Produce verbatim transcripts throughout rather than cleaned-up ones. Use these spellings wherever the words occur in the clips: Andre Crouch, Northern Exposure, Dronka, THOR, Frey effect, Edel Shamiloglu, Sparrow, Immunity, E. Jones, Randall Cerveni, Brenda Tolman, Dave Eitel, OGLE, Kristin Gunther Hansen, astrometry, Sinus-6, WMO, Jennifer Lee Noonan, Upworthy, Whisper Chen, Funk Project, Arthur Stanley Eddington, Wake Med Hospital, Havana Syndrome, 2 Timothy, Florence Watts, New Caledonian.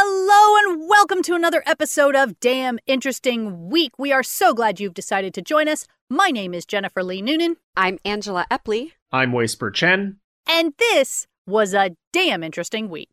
Hello and welcome to another episode of Damn Interesting Week. We are so glad you've decided to join us. My name is Jennifer Lee Noonan. I'm Angela Epley. I'm Whisper Chen. And this was a damn interesting week.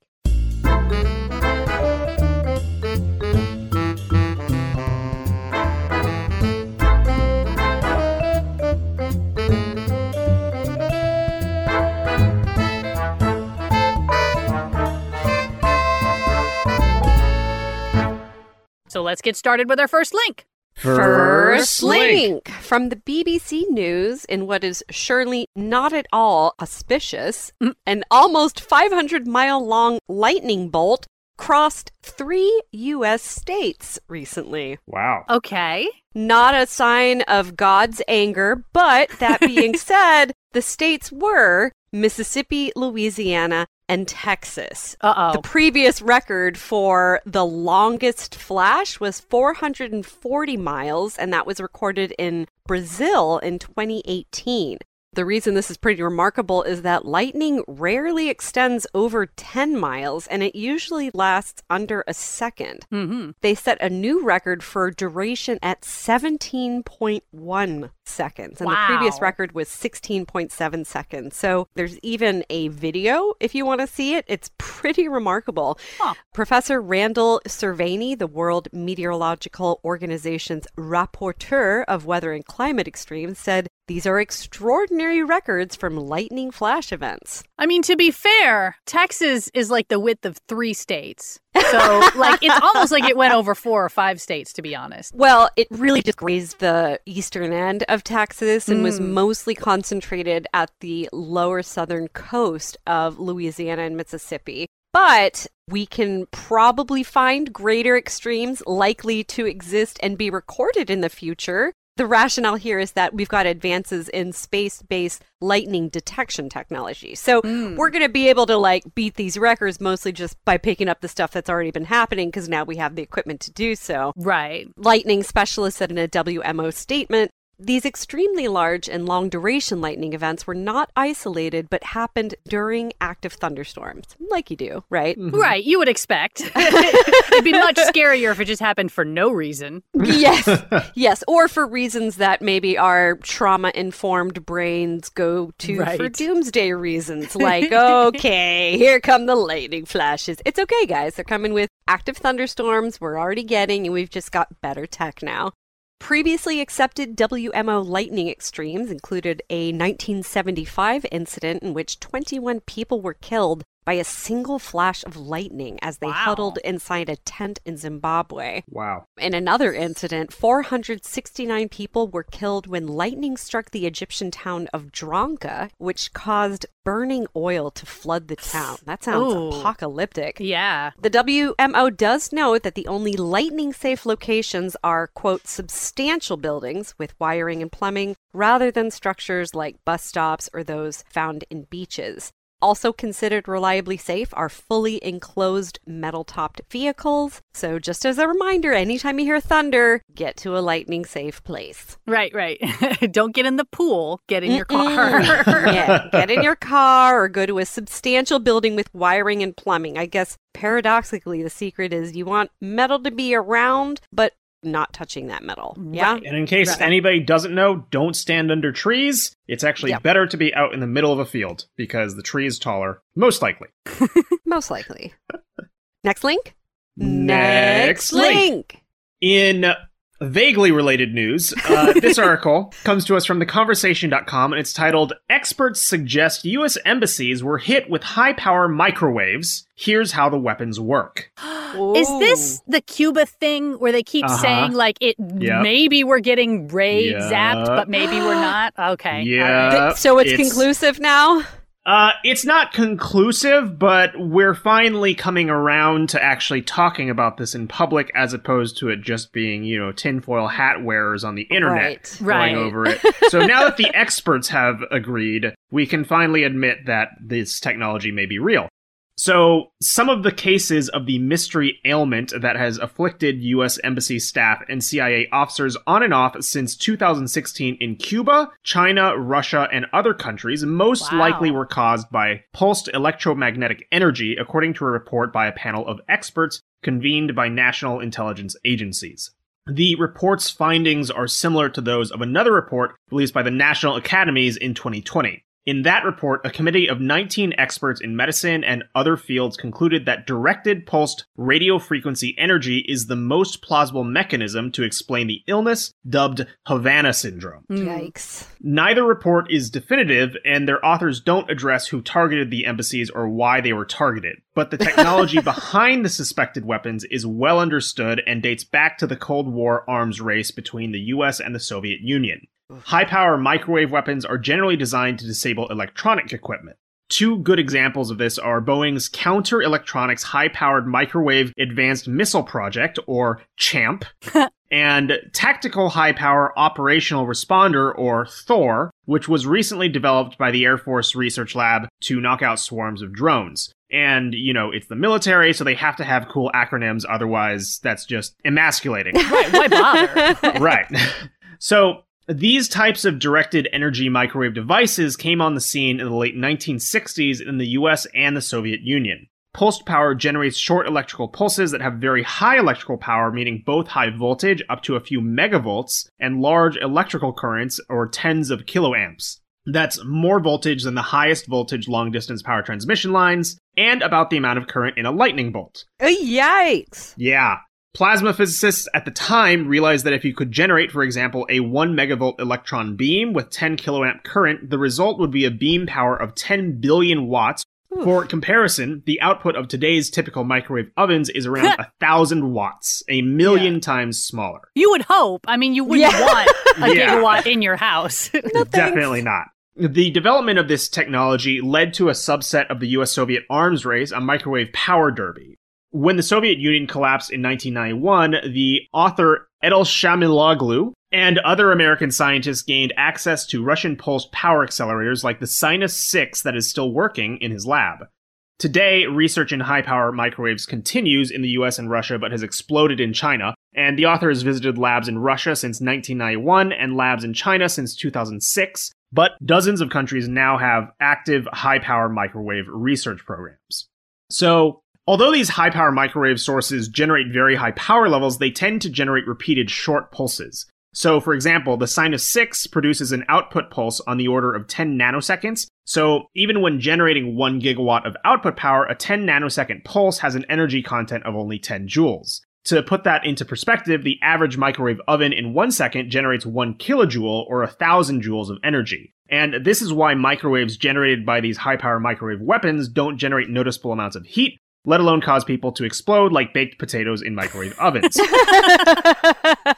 So let's get started with our first link. First link from the B B C News in what is surely not at all auspicious. An almost five hundred mile long lightning bolt crossed three U S states recently. Wow. Okay. Not a sign of God's anger, but that being said, the states were Mississippi, Louisiana, and Texas. Uh-oh. The previous record for the longest flash was four hundred forty miles, and that was recorded in Brazil in twenty eighteen. The reason this is pretty remarkable is that lightning rarely extends over ten miles, and it usually lasts under a second. Mm-hmm. They set a new record for duration at seventeen point one seconds, and wow. The previous record was sixteen point seven seconds. So there's even a video if you want to see it. It's pretty remarkable. Huh. Professor Randall Cerveni, the World Meteorological Organization's rapporteur of weather and climate extremes, said, "These are extraordinary records from lightning flash events." I mean, to be fair, Texas is like the width of three states. So, like, it's almost like it went over four or five states, to be honest. Well, it really just grazed the eastern end of Texas and mm. was mostly concentrated at the lower southern coast of Louisiana and Mississippi. But we can probably find greater extremes likely to exist and be recorded in the future. The rationale here is that we've got advances in space-based lightning detection technology. So mm. we're going to be able to, like, beat these records mostly just by picking up the stuff that's already been happening because now we have the equipment to do so. Right. Lightning specialists said in a W M O statement, "These extremely large and long-duration lightning events were not isolated, but happened during active thunderstorms." Like you do, right? Mm-hmm. Right, you would expect. It'd be much scarier if it just happened for no reason. Yes, yes, or for reasons that maybe our trauma-informed brains go to right. for doomsday reasons. Like, okay, here come the lightning flashes. It's okay, guys. They're coming with active thunderstorms. We're already getting, and we've just got better tech now. Previously accepted W M O lightning extremes included a nineteen seventy-five incident in which twenty-one people were killed by a single flash of lightning as they wow. huddled inside a tent in Zimbabwe. Wow. In another incident, four hundred sixty-nine people were killed when lightning struck the Egyptian town of Dronka, which caused burning oil to flood the town. That sounds Ooh. apocalyptic. Yeah. The W M O does note that the only lightning-safe locations are, quote, substantial buildings with wiring and plumbing, rather than structures like bus stops or those found in beaches. Also considered reliably safe are fully enclosed metal-topped vehicles. So just as a reminder, anytime you hear thunder, get to a lightning-safe place. Right, right. Don't get in the pool. Get in Mm-mm. your car. Yeah, get in your car or go to a substantial building with wiring and plumbing. I guess paradoxically, the secret is you want metal to be around, but not touching that metal. Yeah. Right. And in case right. anybody doesn't know, don't stand under trees. It's actually yep. better to be out in the middle of a field because the tree is taller, most likely. Most likely. Next link. Next, Next link. link. In vaguely related news, uh, this article comes to us from the conversation dot com and it's titled, "Experts Suggest U S Embassies Were Hit with High Power Microwaves. Here's How the Weapons Work." Is this the Cuba thing where they keep uh-huh. saying, like, it yep. maybe we're getting raid yep. zapped, but maybe we're not? Okay. Yeah. Right. Th- so it's, it's conclusive now? Uh, it's not conclusive, but we're finally coming around to actually talking about this in public as opposed to it just being, you know, tinfoil hat wearers on the internet right. going right. over it. So now that the experts have agreed, we can finally admit that this technology may be real. So some of the cases of the mystery ailment that has afflicted U S embassy staff and C I A officers on and off since two thousand sixteen in Cuba, China, Russia, and other countries most wow. likely were caused by pulsed electromagnetic energy, according to a report by a panel of experts convened by national intelligence agencies. The report's findings are similar to those of another report released by the National Academies in twenty twenty. In that report, a committee of nineteen experts in medicine and other fields concluded that directed pulsed radio frequency energy is the most plausible mechanism to explain the illness, dubbed Havana Syndrome. Yikes. Neither report is definitive, and their authors don't address who targeted the embassies or why they were targeted. But the technology behind the suspected weapons is well understood and dates back to the Cold War arms race between the U S and the Soviet Union. High-power microwave weapons are generally designed to disable electronic equipment. Two good examples of this are Boeing's Counter Electronics High-Powered Microwave Advanced Missile Project, or CHAMP, and Tactical High-Power Operational Responder, or THOR, which was recently developed by the Air Force Research Lab to knock out swarms of drones. And, you know, it's the military, so they have to have cool acronyms, otherwise that's just emasculating. Right, why bother? Right. So these types of directed energy microwave devices came on the scene in the late nineteen sixties in the U S and the Soviet Union. Pulsed power generates short electrical pulses that have very high electrical power, meaning both high voltage, up to a few megavolts, and large electrical currents, or tens of kiloamps. That's more voltage than the highest voltage long-distance power transmission lines, and about the amount of current in a lightning bolt. Oh, yikes! Yeah. Plasma physicists at the time realized that if you could generate, for example, a one megavolt electron beam with ten kiloamp current, the result would be a beam power of ten billion watts. Oof. For comparison, the output of today's typical microwave ovens is around one thousand watts, a million yeah. times smaller. You would hope. I mean, you wouldn't yeah. want a yeah. gigawatt in your house. No, definitely not. The development of this technology led to a subset of the U S-Soviet arms race, a microwave power derby. When the Soviet Union collapsed in nineteen ninety-one, the author Edel Shamiloglu and other American scientists gained access to Russian-pulsed power accelerators like the Sinus six that is still working in his lab. Today, research in high-power microwaves continues in the U S and Russia, but has exploded in China, and the author has visited labs in Russia since nineteen ninety-one and labs in China since two thousand six, but dozens of countries now have active high-power microwave research programs. So, although these high-power microwave sources generate very high power levels, they tend to generate repeated short pulses. So, for example, the Sinus six produces an output pulse on the order of ten nanoseconds. So, even when generating one gigawatt of output power, a ten nanosecond pulse has an energy content of only ten joules. To put that into perspective, the average microwave oven in one second generates one kilojoule, or a thousand joules of energy. And this is why microwaves generated by these high-power microwave weapons don't generate noticeable amounts of heat, let alone cause people to explode like baked potatoes in microwave ovens.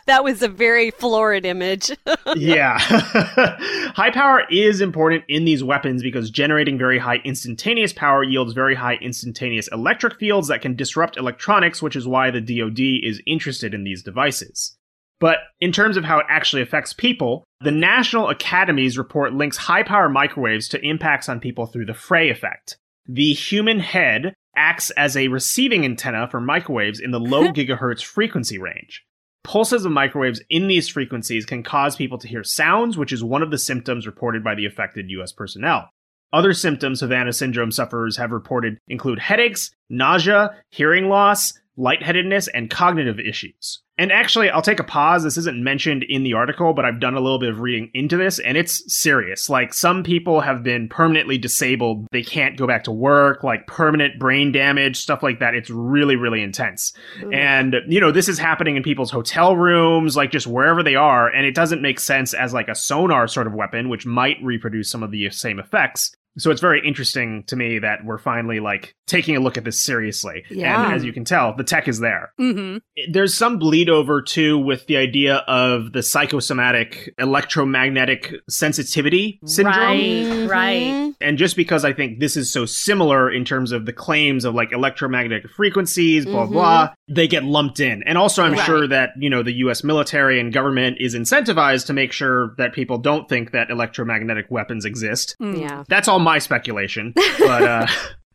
That was a very florid image. Yeah. High power is important in these weapons because generating very high instantaneous power yields very high instantaneous electric fields that can disrupt electronics, which is why the D O D is interested in these devices. But in terms of how it actually affects people, the National Academies report links high-power microwaves to impacts on people through the Frey effect. The human head acts as a receiving antenna for microwaves in the low gigahertz frequency range. Pulses of microwaves in these frequencies can cause people to hear sounds, which is one of the symptoms reported by the affected U S personnel. Other symptoms Havana Syndrome sufferers have reported include headaches, nausea, hearing loss, lightheadedness, and cognitive issues. And actually, I'll take a pause. This isn't mentioned in the article, but I've done a little bit of reading into this, and it's serious. Like, some people have been permanently disabled. They can't go back to work, like permanent brain damage, stuff like that. It's really, really intense. Mm. And, you know, this is happening in people's hotel rooms, like just wherever they are. And it doesn't make sense as like a sonar sort of weapon, which might reproduce some of the same effects. So it's very interesting to me that we're finally, like, taking a look at this seriously. Yeah. And as you can tell, the tech is there. Mm-hmm. There's some bleed over, too, with the idea of the psychosomatic electromagnetic sensitivity syndrome. Right, right. And just because I think this is so similar in terms of the claims of, like, electromagnetic frequencies, blah, mm-hmm. blah, they get lumped in. And also, I'm right. sure that, you know, the U S military and government is incentivized to make sure that people don't think that electromagnetic weapons exist. Yeah. That's all my speculation, but uh,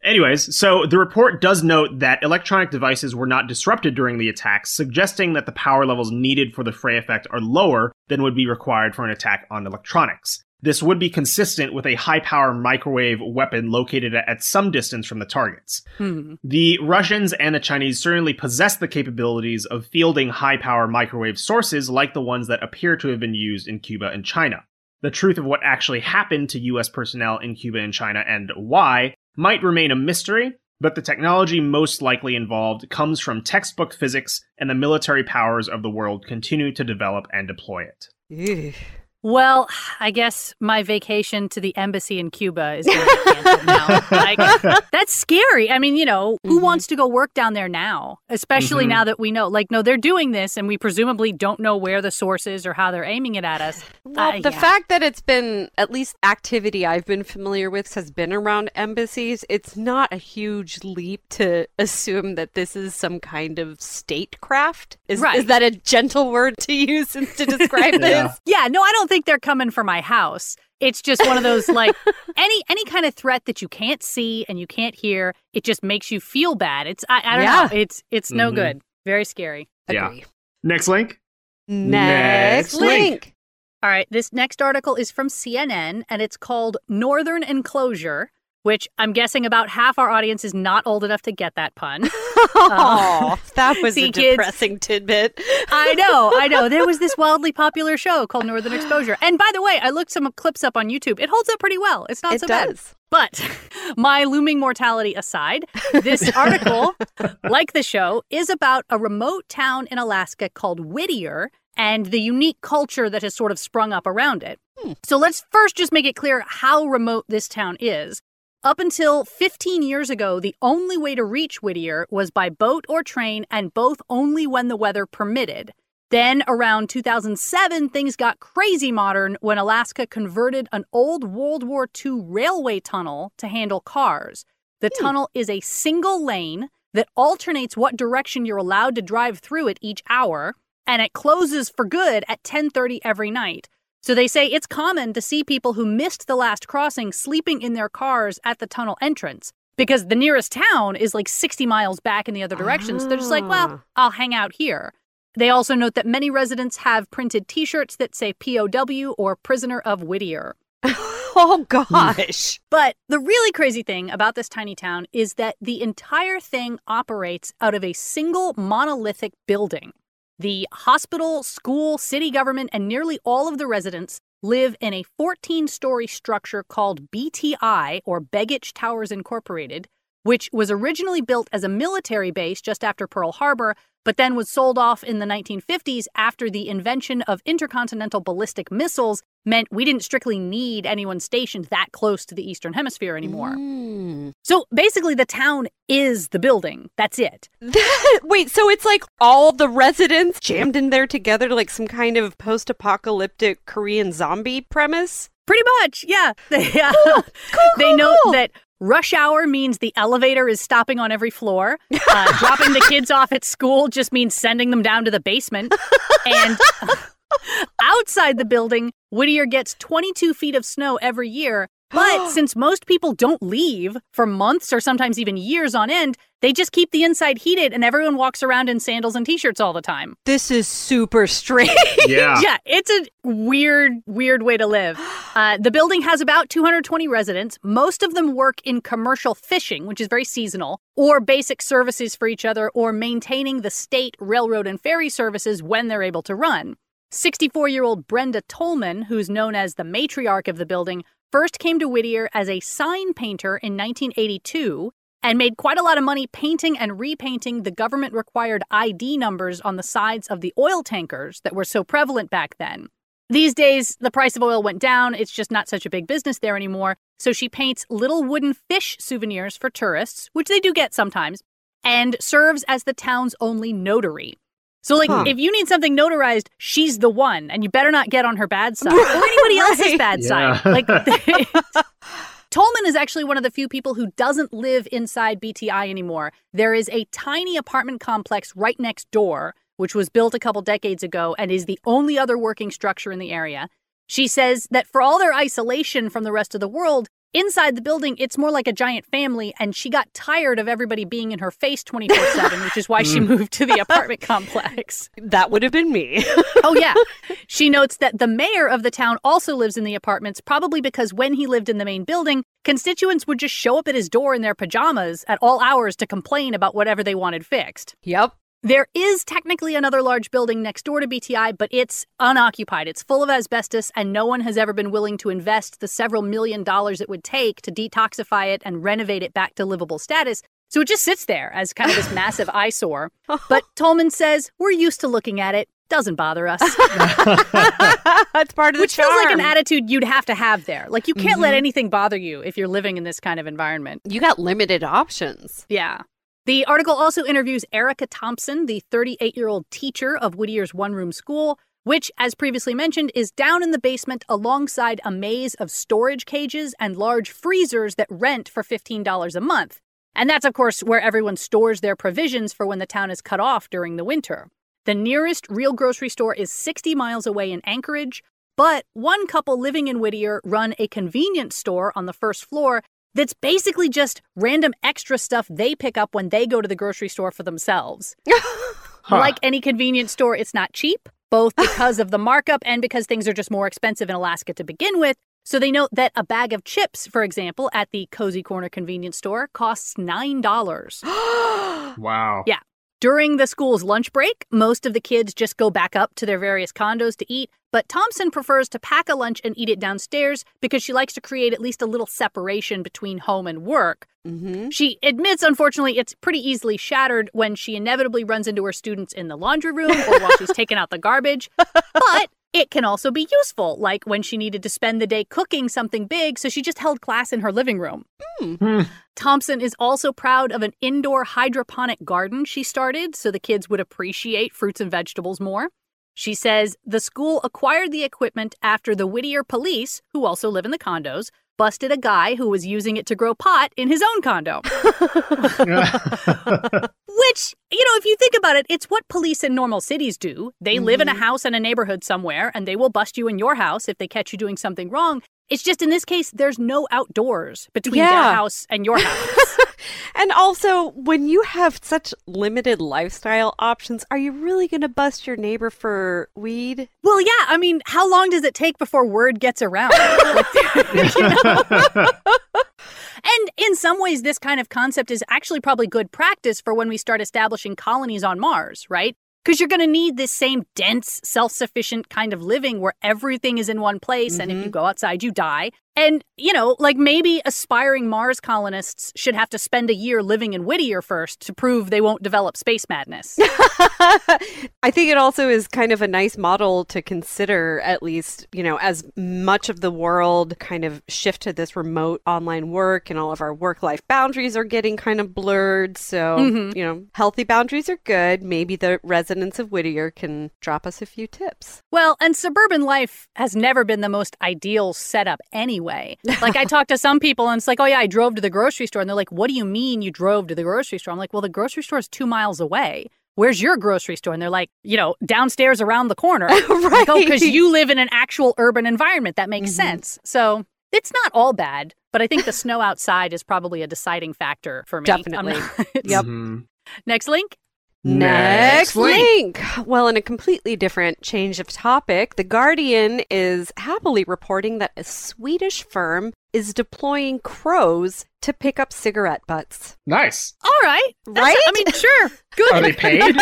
Anyways, so the report does note that electronic devices were not disrupted during the attacks, suggesting that the power levels needed for the Frey effect are lower than would be required for an attack on electronics. This would be consistent with a high-power microwave weapon located at some distance from the targets. Hmm. The Russians and the Chinese certainly possess the capabilities of fielding high-power microwave sources like the ones that appear to have been used in Cuba and China. The truth of what actually happened to U S personnel in Cuba and China and why might remain a mystery, but the technology most likely involved comes from textbook physics, and the military powers of the world continue to develop and deploy it. Ew. Well, I guess my vacation to the embassy in Cuba is going to be canceled now. Like, that's scary. I mean, you know, who mm-hmm. wants to go work down there now, especially mm-hmm. now that we know, like, no, they're doing this and we presumably don't know where the source is or how they're aiming it at us. Well, uh, the yeah. fact that it's been, at least activity I've been familiar with has been around embassies, it's not a huge leap to assume that this is some kind of statecraft. Is, right. is that a gentle word to use to describe yeah. this? Yeah, no, I don't think they're coming for my house. It's just one of those, like, any any kind of threat that you can't see and you can't hear, it just makes you feel bad. It's I, I don't yeah. know. It's it's mm-hmm. no good. Very scary. Yeah. Agree. Next link. Next, next link. link. All right. This next article is from C N N, and it's called Northern Exposure, which I'm guessing about half our audience is not old enough to get that pun. Oh, uh, that was see, a depressing kids, tidbit. I know, I know. There was this wildly popular show called Northern Exposure. And by the way, I looked some clips up on YouTube. It holds up pretty well. It's not it so does. bad. But my looming mortality aside, this article, like the show, is about a remote town in Alaska called Whittier and the unique culture that has sort of sprung up around it. Hmm. So let's first just make it clear how remote this town is. Up until fifteen years ago, the only way to reach Whittier was by boat or train, and both only when the weather permitted. Then, around two thousand seven, things got crazy modern when Alaska converted an old World War Two railway tunnel to handle cars. The hmm. tunnel is a single lane that alternates what direction you're allowed to drive through at each hour, and it closes for good at ten thirty every night. So they say it's common to see people who missed the last crossing sleeping in their cars at the tunnel entrance because the nearest town is like sixty miles back in the other direction. Ah. So they're just like, well, I'll hang out here. They also note that many residents have printed T-shirts that say P O W or Prisoner of Whittier. Oh, gosh. But the really crazy thing about this tiny town is that the entire thing operates out of a single monolithic building. The hospital, school, city government, and nearly all of the residents live in a fourteen-story structure called B T I, or Begich Towers Incorporated, which was originally built as a military base just after Pearl Harbor, but then was sold off in the nineteen fifties after the invention of intercontinental ballistic missiles meant we didn't strictly need anyone stationed that close to the Eastern Hemisphere anymore. Mm. So basically the town is the building. That's it. That, wait, so it's like all the residents jammed in there together like some kind of post-apocalyptic Korean zombie premise? Pretty much, yeah. They, uh, cool, cool, they cool, note cool. that rush hour means the elevator is stopping on every floor. Uh, dropping the kids off at school just means sending them down to the basement. And uh, outside the building, Whittier gets twenty-two feet of snow every year. But since most people don't leave for months or sometimes even years on end, they just keep the inside heated and everyone walks around in sandals and T-shirts all the time. This is super strange. Yeah, yeah, it's a weird, weird way to live. Uh, the building has about two hundred twenty residents. Most of them work in commercial fishing, which is very seasonal, or basic services for each other, or maintaining the state railroad and ferry services when they're able to run. sixty-four-year-old Brenda Tolman, who's known as the matriarch of the building, first came to Whittier as a sign painter in nineteen eighty-two and made quite a lot of money painting and repainting the government-required I D numbers on the sides of the oil tankers that were so prevalent back then. These days, the price of oil went down. It's just not such a big business there anymore. So she paints little wooden fish souvenirs for tourists, which they do get sometimes, and serves as the town's only notary. So, like, huh. if you need something notarized, she's the one, and you better not get on her bad side or anybody right. else's bad yeah. side. Like, Tolman is actually one of the few people who doesn't live inside B T I anymore. There is a tiny apartment complex right next door, which was built a couple decades ago and is the only other working structure in the area. She says that for all their isolation from the rest of the world, Inside the building, it's more like a giant family, and she got tired of everybody being in her face twenty-four seven, which is why she moved to the apartment complex. That would have been me. Oh, yeah. She notes that the mayor of the town also lives in the apartments, probably because when he lived in the main building, constituents would just show up at his door in their pajamas at all hours to complain about whatever they wanted fixed. Yep. There is technically another large building next door to B T I, but it's unoccupied. It's full of asbestos, and no one has ever been willing to invest the several million dollars it would take to detoxify it and renovate it back to livable status. So it just sits there as kind of this massive eyesore. But Tolman says, we're used to looking at it. Doesn't bother us. That's part of the Which charm. Feels like an attitude you'd have to have there. Like, you can't mm-hmm. let anything bother you if you're living in this kind of environment. You got limited options. Yeah. The article also interviews Erica Thompson, the thirty-eight-year-old teacher of Whittier's one-room school, which, as previously mentioned, is down in the basement alongside a maze of storage cages and large freezers that rent for fifteen dollars a month. And that's, of course, where everyone stores their provisions for when the town is cut off during the winter. The nearest real grocery store is sixty miles away in Anchorage, but one couple living in Whittier run a convenience store on the first floor that's basically just random extra stuff they pick up when they go to the grocery store for themselves. Huh. Like any convenience store, it's not cheap, both because of the markup and because things are just more expensive in Alaska to begin with. So they note that a bag of chips, for example, at the Cozy Corner convenience store costs nine dollars. Wow. Yeah. During the school's lunch break, most of the kids just go back up to their various condos to eat, but Thompson prefers to pack a lunch and eat it downstairs because she likes to create at least a little separation between home and work. Mm-hmm. She admits, unfortunately, it's pretty easily shattered when she inevitably runs into her students in the laundry room or while she's taking out the garbage. But it can also be useful, like when she needed to spend the day cooking something big, so she just held class in her living room. Mm. Mm. Thompson is also proud of an indoor hydroponic garden she started so the kids would appreciate fruits and vegetables more. She says the school acquired the equipment after the Whittier police, who also live in the condos, busted a guy who was using it to grow pot in his own condo. Which, you know, if you think about it, it's what police in normal cities do. They mm-hmm. live in a house in a neighborhood somewhere, and they will bust you in your house if they catch you doing something wrong. It's just in this case, there's no outdoors between yeah. their house and your house. And also, when you have such limited lifestyle options, are you really going to bust your neighbor for weed? Well, yeah. I mean, how long does it take before word gets around? You know? And in some ways, this kind of concept is actually probably good practice for when we start establishing colonies on Mars, right? Because you're going to need this same dense, self-sufficient kind of living where everything is in one place. Mm-hmm. And if you go outside, you die. And, you know, like maybe aspiring Mars colonists should have to spend a year living in Whittier first to prove they won't develop space madness. I think it also is kind of a nice model to consider, at least, you know, as much of the world kind of shift to this remote online work and all of our work-life boundaries are getting kind of blurred. So, mm-hmm. you know, healthy boundaries are good. Maybe the residents of Whittier can drop us a few tips. Well, and suburban life has never been the most ideal setup anyway. Way. Like, I talked to some people and it's like, oh, yeah, I drove to the grocery store. And they're like, what do you mean you drove to the grocery store? I'm like, well, the grocery store is two miles away. Where's your grocery store? And they're like, you know, downstairs around the corner. Right. Because you live in an actual urban environment. That makes mm-hmm. sense. So it's not all bad. But I think the snow outside is probably a deciding factor for me. Definitely. Not... Yep. Mm-hmm. Next link. Next, Next link. link. Well, in a completely different change of topic, The Guardian is happily reporting that a Swedish firm is deploying crows to pick up cigarette butts. Nice. All right. That's right? A, I mean, sure. Good. Are they paid?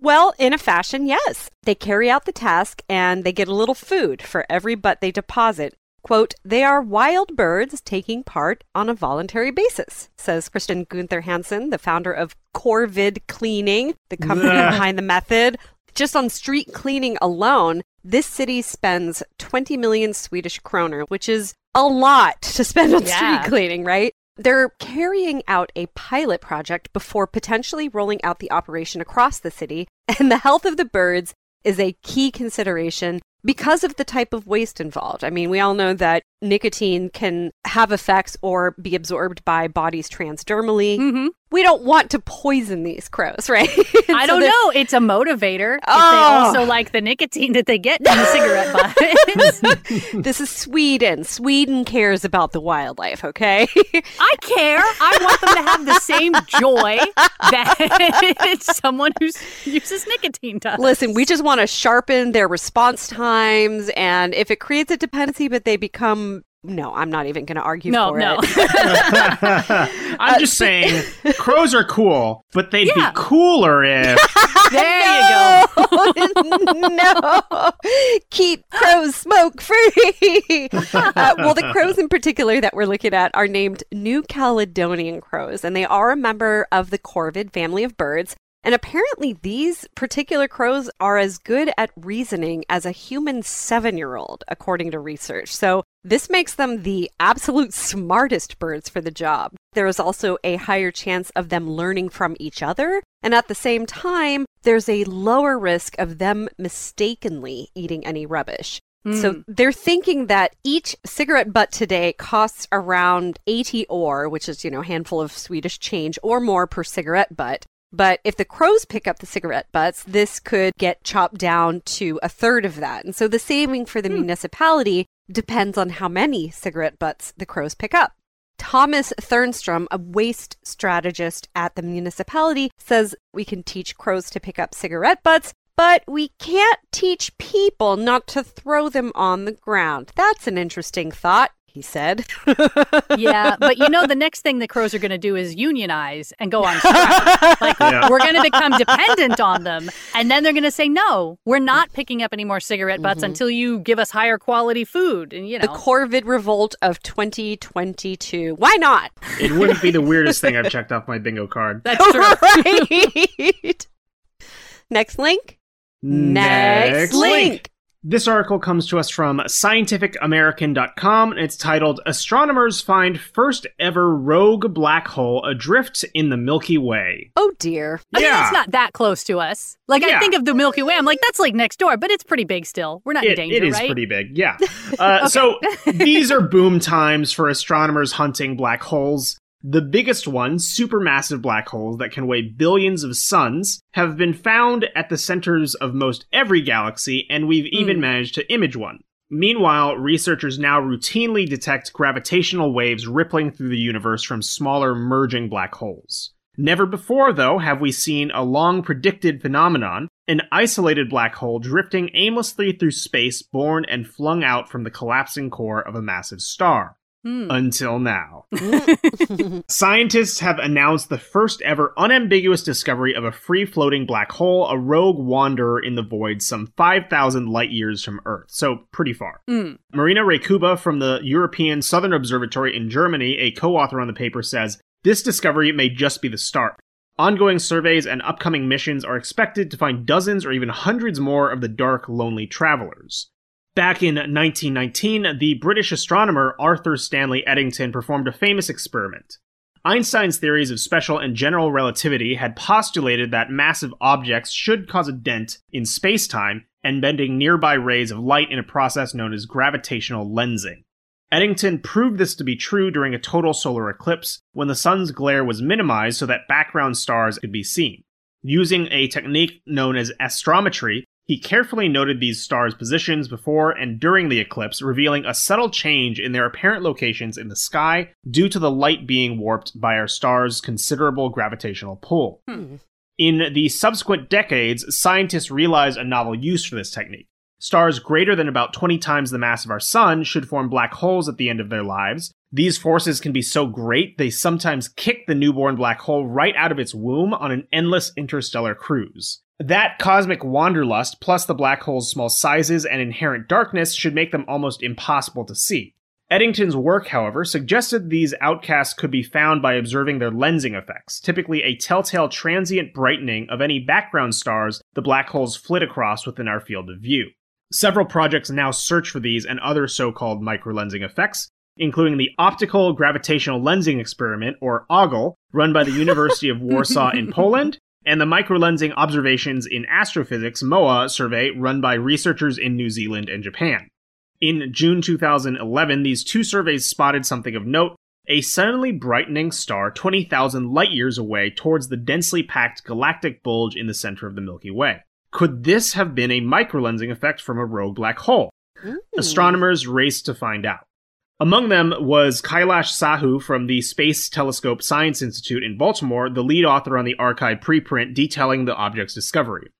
Well, in a fashion, yes. They carry out the task and they get a little food for every butt they deposit. Quote, they are wild birds taking part on a voluntary basis, says Kristin Gunther Hansen, the founder of Corvid Cleaning, the company behind the method. Just on street cleaning alone, this city spends twenty million Swedish kroner, which is a lot to spend on yeah. street cleaning, right? They're carrying out a pilot project before potentially rolling out the operation across the city, and the health of the birds is a key consideration because of the type of waste involved. I mean, we all know that nicotine can have effects or be absorbed by bodies transdermally. Mm-hmm. we don't want to poison these crows, right? I don't so know. It's a motivator. Oh. If they also like the nicotine that they get from the cigarette butts. This is Sweden. Sweden cares about the wildlife, okay? I care. I want them to have the same joy that someone who uses nicotine does. Listen, we just want to sharpen their response times, and if it creates a dependency, but they become... No, I'm not even going to argue no, for no. it. I'm just saying, crows are cool, but they'd yeah. be cooler if... there no! you go. No. Keep crows smoke-free. Uh, well, the crows in particular that we're looking at are named New Caledonian crows, and they are a member of the Corvid family of birds. And apparently these particular crows are as good at reasoning as a human seven-year-old, according to research. So this makes them the absolute smartest birds for the job. There is also a higher chance of them learning from each other. And at the same time, there's a lower risk of them mistakenly eating any rubbish. Mm. So they're thinking that each cigarette butt today costs around eighty öre, which is, you know, a handful of Swedish change or more per cigarette butt. But if the crows pick up the cigarette butts, this could get chopped down to a third of that. And so the saving for the hmm. municipality depends on how many cigarette butts the crows pick up. Thomas Thernstrom, a waste strategist at the municipality, says we can teach crows to pick up cigarette butts, but we can't teach people not to throw them on the ground. That's an interesting thought, he said. Yeah, but you know, the next thing the crows are going to do is unionize and go on strike. Like, yeah. we're going to become dependent on them. And then they're going to say, no, we're not picking up any more cigarette butts mm-hmm. until you give us higher quality food. And, you know, the Corvid revolt of twenty twenty-two. Why not? It wouldn't be the weirdest thing I've checked off my bingo card. That's true. Right. Next link. Next, Next link. link. This article comes to us from scientific american dot com, and it's titled, Astronomers Find First Ever Rogue Black Hole Adrift in the Milky Way. Oh, dear. I yeah. mean, it's not that close to us. Like, yeah. I think of the Milky Way, I'm like, that's like next door, but it's pretty big still. We're not it, in danger, right? It is right? pretty big, yeah. Uh, so these are boom times for astronomers hunting black holes. The biggest ones, supermassive black holes that can weigh billions of suns, have been found at the centers of most every galaxy, and we've even mm. managed to image one. Meanwhile, researchers now routinely detect gravitational waves rippling through the universe from smaller merging black holes. Never before, though, have we seen a long-predicted phenomenon, an isolated black hole drifting aimlessly through space, born and flung out from the collapsing core of a massive star. Until now. Scientists have announced the first ever unambiguous discovery of a free-floating black hole, a rogue wanderer in the void some five thousand light-years from Earth, so pretty far. Mm. Marina Rekuba from the European Southern Observatory in Germany, a co-author on the paper, says, this discovery may just be the start. Ongoing surveys and upcoming missions are expected to find dozens or even hundreds more of the dark, lonely travelers. Back in nineteen nineteen, the British astronomer Arthur Stanley Eddington performed a famous experiment. Einstein's theories of special and general relativity had postulated that massive objects should cause a dent in space-time and bending nearby rays of light in a process known as gravitational lensing. Eddington proved this to be true during a total solar eclipse, when the sun's glare was minimized so that background stars could be seen. Using a technique known as astrometry, he carefully noted these stars' positions before and during the eclipse, revealing a subtle change in their apparent locations in the sky due to the light being warped by our star's considerable gravitational pull. Hmm. In the subsequent decades, scientists realized a novel use for this technique. Stars greater than about twenty times the mass of our sun should form black holes at the end of their lives. These forces can be so great, they sometimes kick the newborn black hole right out of its womb on an endless interstellar cruise. That cosmic wanderlust, plus the black hole's small sizes and inherent darkness, should make them almost impossible to see. Eddington's work, however, suggested these outcasts could be found by observing their lensing effects, typically a telltale transient brightening of any background stars the black holes flit across within our field of view. Several projects now search for these and other so-called microlensing effects, including the Optical Gravitational Lensing Experiment, or O G L E, run by the University of Warsaw in Poland, and the Microlensing Observations in Astrophysics, M O A, survey run by researchers in New Zealand and Japan. In June two thousand eleven, these two surveys spotted something of note. a suddenly brightening star twenty thousand light-years away towards the densely packed galactic bulge in the center of the Milky Way. Could this have been a microlensing effect from a rogue black hole? Ooh. Astronomers raced to find out. Among them was Kailash Sahu from the Space Telescope Science Institute in Baltimore, the lead author on the archive preprint detailing the object's discovery.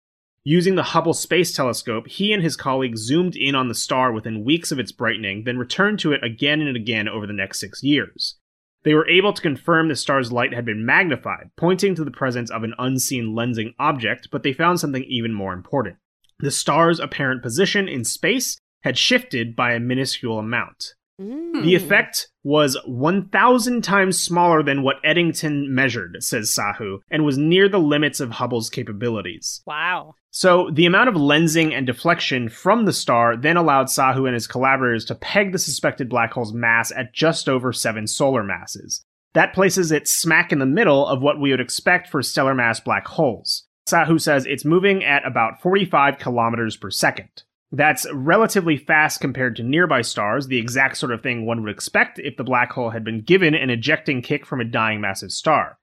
Using the Hubble Space Telescope, he and his colleagues zoomed in on the star within weeks of its brightening, then returned to it again and again over the next six years. They were able to confirm the star's light had been magnified, pointing to the presence of an unseen lensing object, but they found something even more important. The star's apparent position in space had shifted by a minuscule amount. Mm. The effect was one thousand times smaller than what Eddington measured, says Sahu, and was near the limits of Hubble's capabilities. Wow. So the amount of lensing and deflection from the star then allowed Sahu and his collaborators to peg the suspected black hole's mass at just over seven solar masses. That places it smack in the middle of what we would expect for stellar mass black holes. Sahu says it's moving at about forty-five kilometers per second. That's relatively fast compared to nearby stars, the exact sort of thing one would expect if the black hole had been given an ejecting kick from a dying massive star.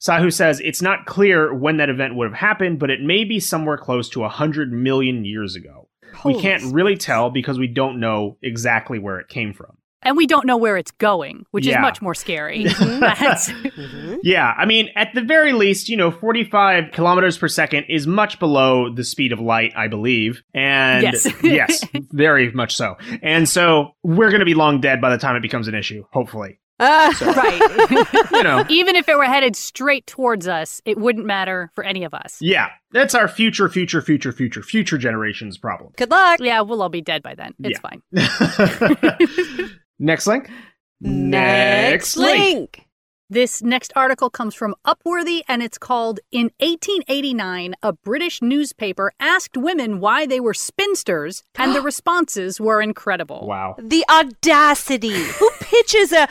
Sahu says it's not clear when that event would have happened, but it may be somewhere close to one hundred million years ago. Holy we can't really tell because we don't know exactly where it came from. And we don't know where it's going, which yeah. is much more scary. mm-hmm. Yeah, I mean, at the very least, you know, forty-five kilometers per second is much below the speed of light, I believe. And yes, yes very much so. And so we're going to be long dead by the time it becomes an issue, hopefully. Uh, so, right. you know. Even if it were headed straight towards us, it wouldn't matter for any of us. Yeah. That's our future, future, future, future, future generations problem. Good luck. Yeah, we'll all be dead by then. It's yeah. fine. Next link. Next link. This next article comes from Upworthy, and it's called, In eighteen eighty-nine, a British newspaper asked women why they were spinsters, and the responses were incredible. Wow. The audacity. Who pitches a...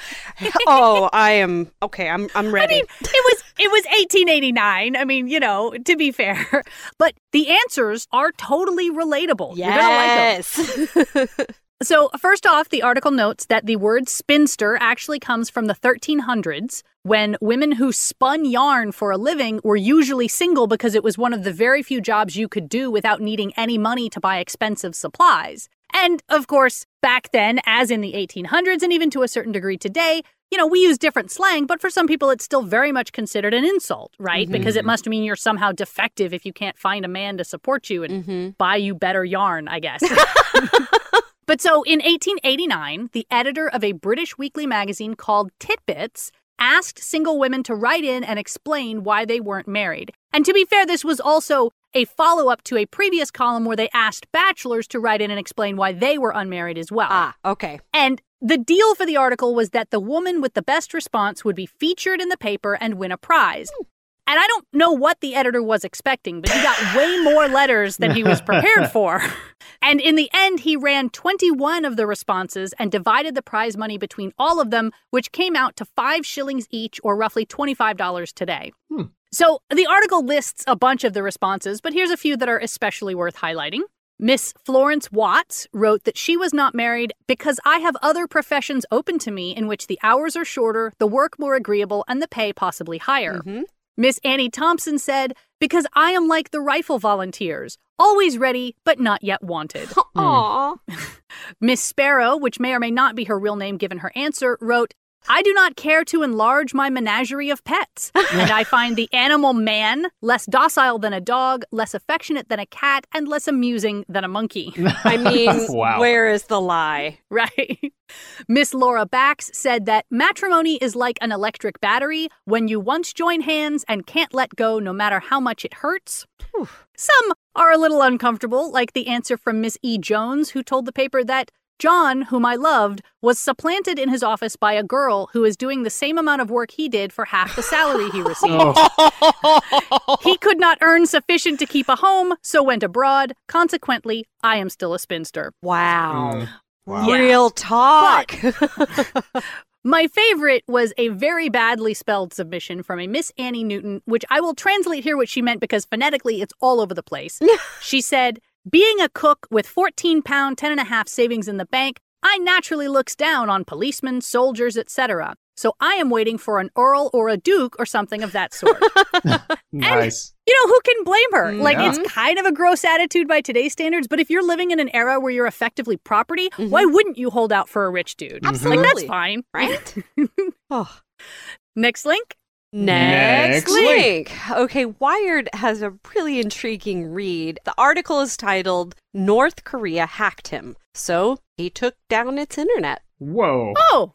Oh, I am... Okay, I'm I'm ready. I mean, it was, it was eighteen eighty-nine. I mean, you know, to be fair. But the answers are totally relatable. Yes. You're going to like them. So first off, the article notes that the word spinster actually comes from the thirteen hundreds, when women who spun yarn for a living were usually single because it was one of the very few jobs you could do without needing any money to buy expensive supplies. And, of course, back then, as in the eighteen hundreds and even to a certain degree today, you know, we use different slang, but for some people it's still very much considered an insult, right? Mm-hmm. Because it must mean you're somehow defective if you can't find a man to support you and mm-hmm. buy you better yarn, I guess. But so in eighteen eighty-nine, the editor of a British weekly magazine called Titbits asked single women to write in and explain why they weren't married. And to be fair, this was also a follow-up to a previous column where they asked bachelors to write in and explain why they were unmarried as well. Ah, okay. And the deal for the article was that the woman with the best response would be featured in the paper and win a prize. Mm. And I don't know what the editor was expecting, but he got way more letters than he was prepared for. And in the end, he ran twenty-one of the responses and divided the prize money between all of them, which came out to five shillings each, or roughly twenty-five dollars today. Hmm. So the article lists a bunch of the responses, but here's a few that are especially worth highlighting. Miss Florence Watts wrote that she was not married because I have other professions open to me in which the hours are shorter, the work more agreeable, and the pay possibly higher. Mm-hmm. Miss Annie Thompson said, because I am like the rifle volunteers, always ready, but not yet wanted. Aww. Miss Sparrow, which may or may not be her real name given her answer, wrote, I do not care to enlarge my menagerie of pets, and I find the animal man less docile than a dog, less affectionate than a cat, and less amusing than a monkey. I mean, wow. Where is the lie? Right. Miss Laura Bax said that matrimony is like an electric battery when you once join hands and can't let go no matter how much it hurts. Oof. Some are a little uncomfortable, like the answer from Miss E. Jones, who told the paper that John, whom I loved, was supplanted in his office by a girl who is doing the same amount of work he did for half the salary he received. Oh. He could not earn sufficient to keep a home, so went abroad. Consequently, I am still a spinster. Wow. Mm. Wow. Yeah. Real talk. But my favorite was a very badly spelled submission from a Miss Annie Newton, which I will translate here what she meant because phonetically it's all over the place. She said, being a cook with fourteen pound, ten and a half savings in the bank, I naturally looks down on policemen, soldiers, et cetera. So I am waiting for an earl or a duke or something of that sort. Nice. And, you know, who can blame her? Like, yeah. It's kind of a gross attitude by today's standards, but if you're living in an era where you're effectively property, mm-hmm. why wouldn't you hold out for a rich dude? Absolutely. Like, that's fine, right? Oh. Next link. Next, Next link. link. Okay, Wired has a really intriguing read. The article is titled, North Korea Hacked Him, so he took down its internet. Whoa. Oh.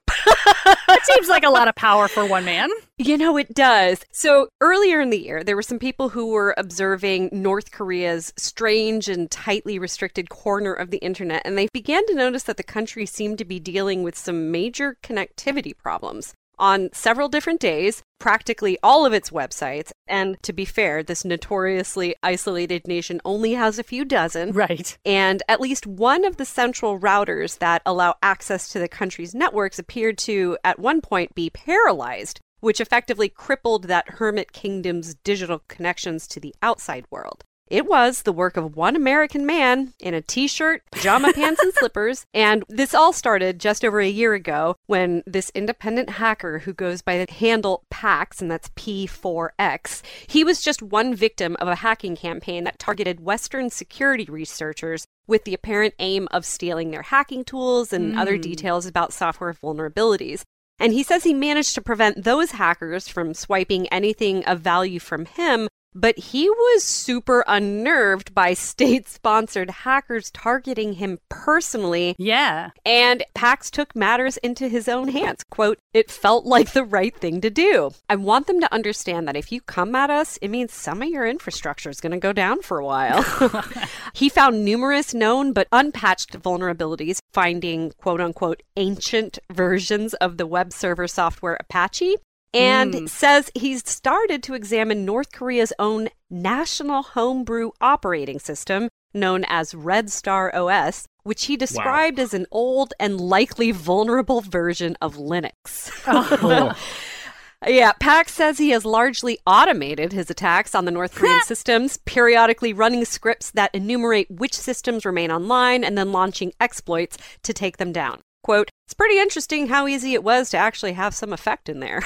That seems like a lot of power for one man. You know, it does. So earlier in the year, there were some people who were observing North Korea's strange and tightly restricted corner of the internet, and they began to notice that the country seemed to be dealing with some major connectivity problems on several different days, practically all of its websites. And to be fair, this notoriously isolated nation only has a few dozen. Right. And at least one of the central routers that allow access to the country's networks appeared to, at one point, be paralyzed, which effectively crippled that hermit kingdom's digital connections to the outside world. It was the work of one American man in a t-shirt, pajama pants, and slippers. And this all started just over a year ago when this independent hacker who goes by the handle PAX, and that's P four X, he was just one victim of a hacking campaign that targeted Western security researchers with the apparent aim of stealing their hacking tools and mm. other details about software vulnerabilities. And he says he managed to prevent those hackers from swiping anything of value from him, but he was super unnerved by state-sponsored hackers targeting him personally. Yeah. And PAX took matters into his own hands. Quote, it felt like the right thing to do. I want them to understand that if you come at us, it means some of your infrastructure is going to go down for a while. He found numerous known but unpatched vulnerabilities, finding, quote-unquote, ancient versions of the web server software Apache. And mm. says he's started to examine North Korea's own national homebrew operating system, known as Red Star O S, which he described wow. as an old and likely vulnerable version of Linux. Oh. Yeah, PAX says he has largely automated his attacks on the North Korean systems, periodically running scripts that enumerate which systems remain online and then launching exploits to take them down. Quote, it's pretty interesting how easy it was to actually have some effect in there.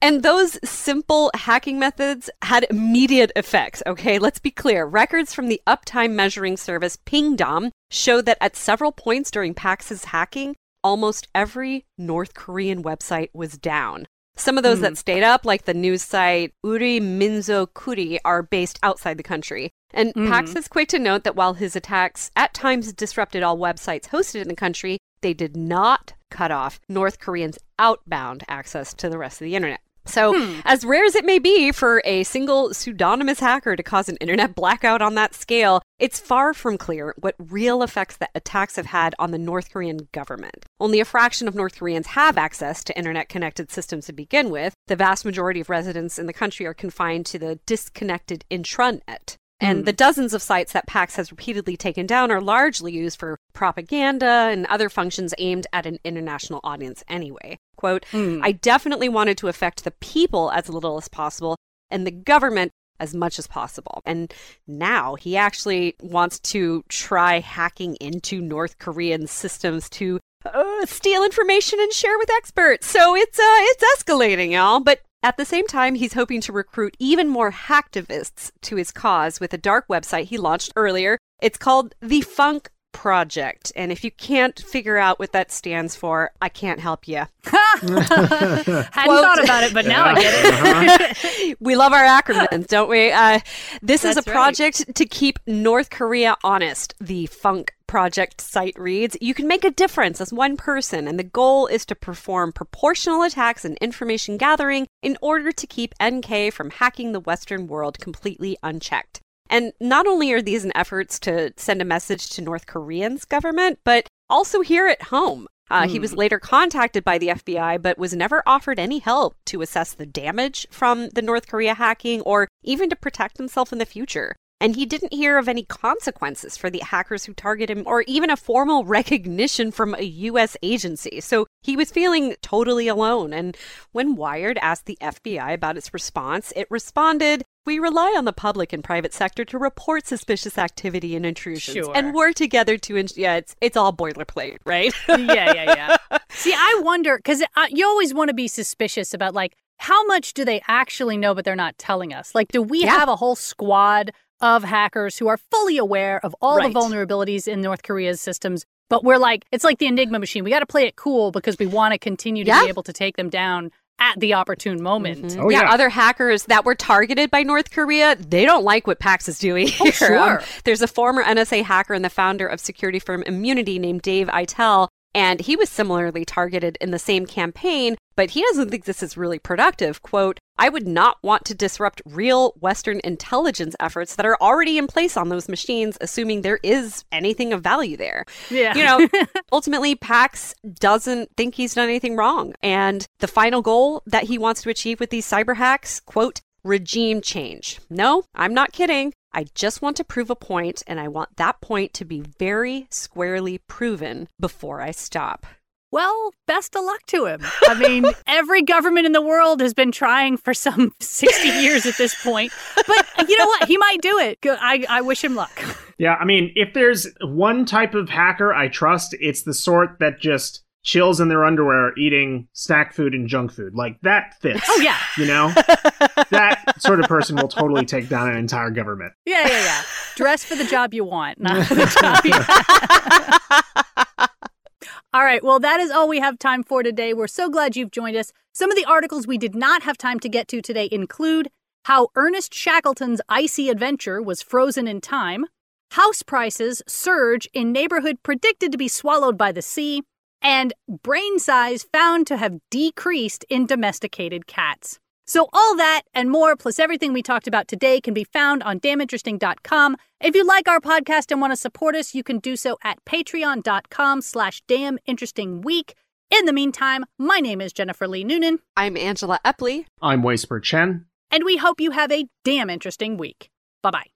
And those simple hacking methods had immediate effects. Okay, let's be clear. Records from the uptime measuring service Pingdom show that at several points during PAX's hacking, almost every North Korean website was down. Some of those mm. that stayed up, like the news site Uri Minzo Kuri, are based outside the country. And mm-hmm. PAX is quick to note that while his attacks at times disrupted all websites hosted in the country, they did not cut off North Koreans' outbound access to the rest of the internet. So hmm. as rare as it may be for a single pseudonymous hacker to cause an internet blackout on that scale, it's far from clear what real effects the attacks have had on the North Korean government. Only a fraction of North Koreans have access to internet-connected systems to begin with. The vast majority of residents in the country are confined to the disconnected intranet. And the dozens of sites that PAX has repeatedly taken down are largely used for propaganda and other functions aimed at an international audience anyway. Quote, mm. I definitely wanted to affect the people as little as possible and the government as much as possible. And now he actually wants to try hacking into North Korean systems to uh, steal information and share with experts. So it's uh, it's escalating, y'all. But at the same time, he's hoping to recruit even more hacktivists to his cause with a dark website he launched earlier. It's called the Funk Project. And if you can't figure out what that stands for, I can't help you. Hadn't thought about it, but now I get it. We love our acronyms, don't we? Uh, this That's is a project right. to keep North Korea honest, the Funk Project site reads. You can make a difference as one person, and the goal is to perform proportional attacks and information gathering in order to keep N K from hacking the Western world completely unchecked. And not only are these efforts to send a message to North Koreans' government, but also here at home. Uh, mm. He was later contacted by the F B I, but was never offered any help to assess the damage from the North Korea hacking or even to protect himself in the future. and he didn't hear of any consequences for the hackers who targeted him or even a formal recognition from a U S agency. So he was feeling totally alone, and when Wired asked the F B I about its response, it responded, "We rely on the public and private sector to report suspicious activity and intrusions, sure. and work together to..." In- yeah, it's, it's all boilerplate, right? yeah, yeah, yeah. See, I wonder, because you always want to be suspicious about, like, how much do they actually know but they're not telling us? Like, do we yeah. have a whole squad of hackers who are fully aware of all right. the vulnerabilities in North Korea's systems? But we're like, it's like the Enigma machine. We got to play it cool because we want to continue to yeah. be able to take them down at the opportune moment. Mm-hmm. Oh, yeah, yeah, other hackers that were targeted by North Korea, they don't like what PAX is doing here. Oh, sure. Um, there's a former N S A hacker and the founder of security firm Immunity named Dave Eitel, and he was similarly targeted in the same campaign, but he doesn't think this is really productive. Quote, "I would not want to disrupt real Western intelligence efforts that are already in place on those machines, assuming there is anything of value there." Yeah. You know, ultimately, PAX doesn't think he's done anything wrong. And the final goal that he wants to achieve with these cyber hacks, quote, "regime change. No, I'm not kidding. I just want to prove a point, and I want that point to be very squarely proven before I stop." Well, best of luck to him. I mean, every government in the world has been trying for some sixty years at this point. But you know what? He might do it. I, I wish him luck. Yeah, I mean, if there's one type of hacker I trust, it's the sort that just chills in their underwear eating snack food and junk food. Like, that fits. Oh, yeah. You know? That sort of person will totally take down an entire government. Yeah, yeah, yeah. Dress for the job you want, not for the job you have. All right, well, that is all we have time for today. We're so glad you've joined us. Some of the articles we did not have time to get to today include How Ernest Shackleton's Icy Adventure Was Frozen in Time, House Prices Surge in Neighborhood Predicted to be Swallowed by the Sea, and Brain Size Found to Have Decreased in Domesticated Cats. So all that and more, plus everything we talked about today, can be found on damn interesting dot com. If you like our podcast and want to support us, you can do so at patreon.com slash damninterestingweek. In the meantime, my name is Jennifer Lee Noonan. I'm Angela Epley. I'm Whisper Chen. And we hope you have a damn interesting week. Bye-bye.